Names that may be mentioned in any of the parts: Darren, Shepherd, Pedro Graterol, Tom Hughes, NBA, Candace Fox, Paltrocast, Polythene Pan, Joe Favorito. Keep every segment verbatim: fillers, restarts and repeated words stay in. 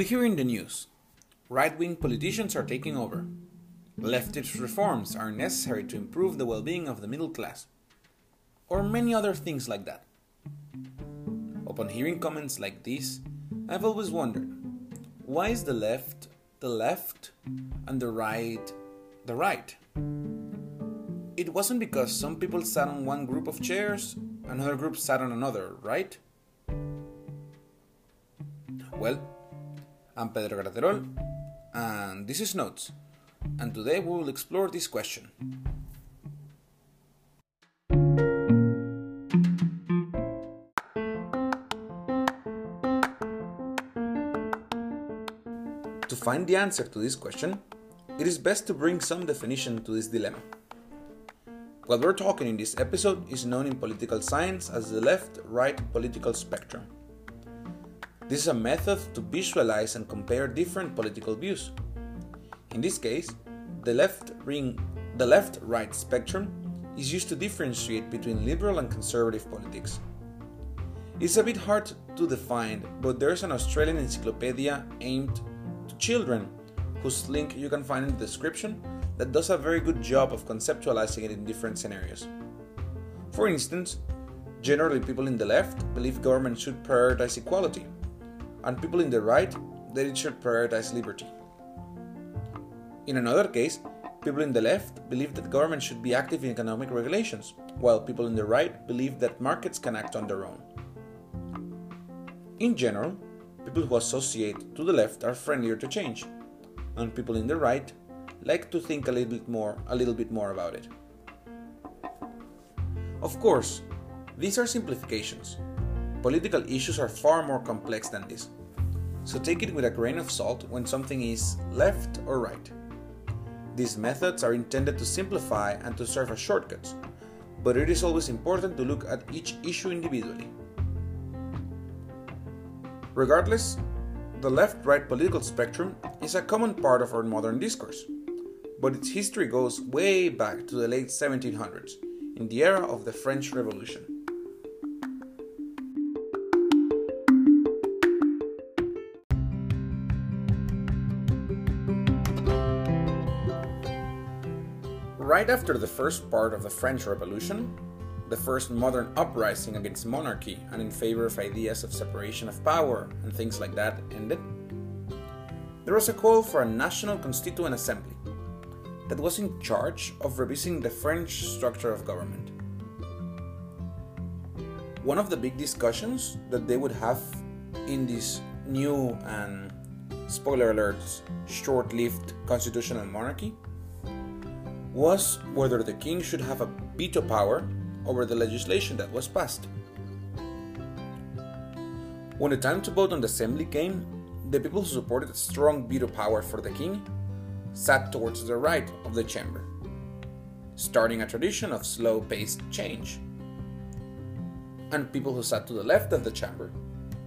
We hear in the news, right-wing politicians are taking over. Leftist reforms are necessary to improve the well-being of the middle class. Or many other things like that. Upon hearing comments like these, I've always wondered, why is the left, the left, and the right, the right? It wasn't because some people sat on one group of chairs, another group sat on another, right? Well, I'm Pedro Graterol, and this is Notes, and today we will explore this question. To find the answer to this question, it is best to bring some definition to this dilemma. What we're talking in this episode is known in political science as the left-right political spectrum. This is a method to visualize and compare different political views. In this case, the left ring, the left-right spectrum is used to differentiate between liberal and conservative politics. It's a bit hard to define, but there's an Australian encyclopedia aimed to children, whose link you can find in the description, that does a very good job of conceptualizing it in different scenarios. For instance, generally people in the left believe government should prioritize equality, and people in the right that it should prioritize liberty. In another case, people in the left believe that government should be active in economic regulations, while people in the right believe that markets can act on their own. In general, people who associate to the left are friendlier to change, and people in the right like to think a little bit more, a little bit more about it. Of course, these are simplifications. Political issues are far more complex than this, so take it with a grain of salt when something is left or right. These methods are intended to simplify and to serve as shortcuts, but it is always important to look at each issue individually. Regardless, the left-right political spectrum is a common part of our modern discourse, but its history goes way back to the late seventeen hundreds, in the era of the French Revolution. Right after the first part of the French Revolution, the first modern uprising against monarchy and in favor of ideas of separation of power and things like that ended, there was a call for a National Constituent Assembly that was in charge of revising the French structure of government. One of the big discussions that they would have in this new and, spoiler alerts, short-lived constitutional monarchy was whether the king should have a veto power over the legislation that was passed. When the time to vote on the assembly came, the people who supported a strong veto power for the king sat towards the right of the chamber, starting a tradition of slow-paced change. And people who sat to the left of the chamber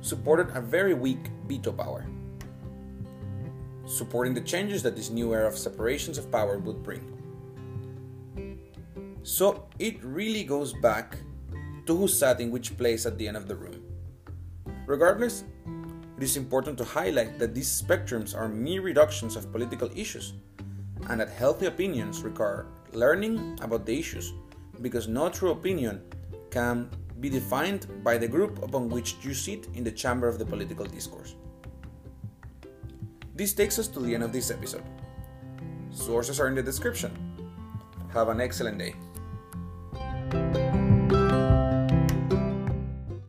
supported a very weak veto power, supporting the changes that this new era of separations of power would bring. So it really goes back to who sat in which place at the end of the room. Regardless, it is important to highlight that these spectrums are mere reductions of political issues, and that healthy opinions require learning about the issues, because no true opinion can be defined by the group upon which you sit in the chamber of the political discourse. This takes us to the end of this episode. Sources are in the description. Have an excellent day.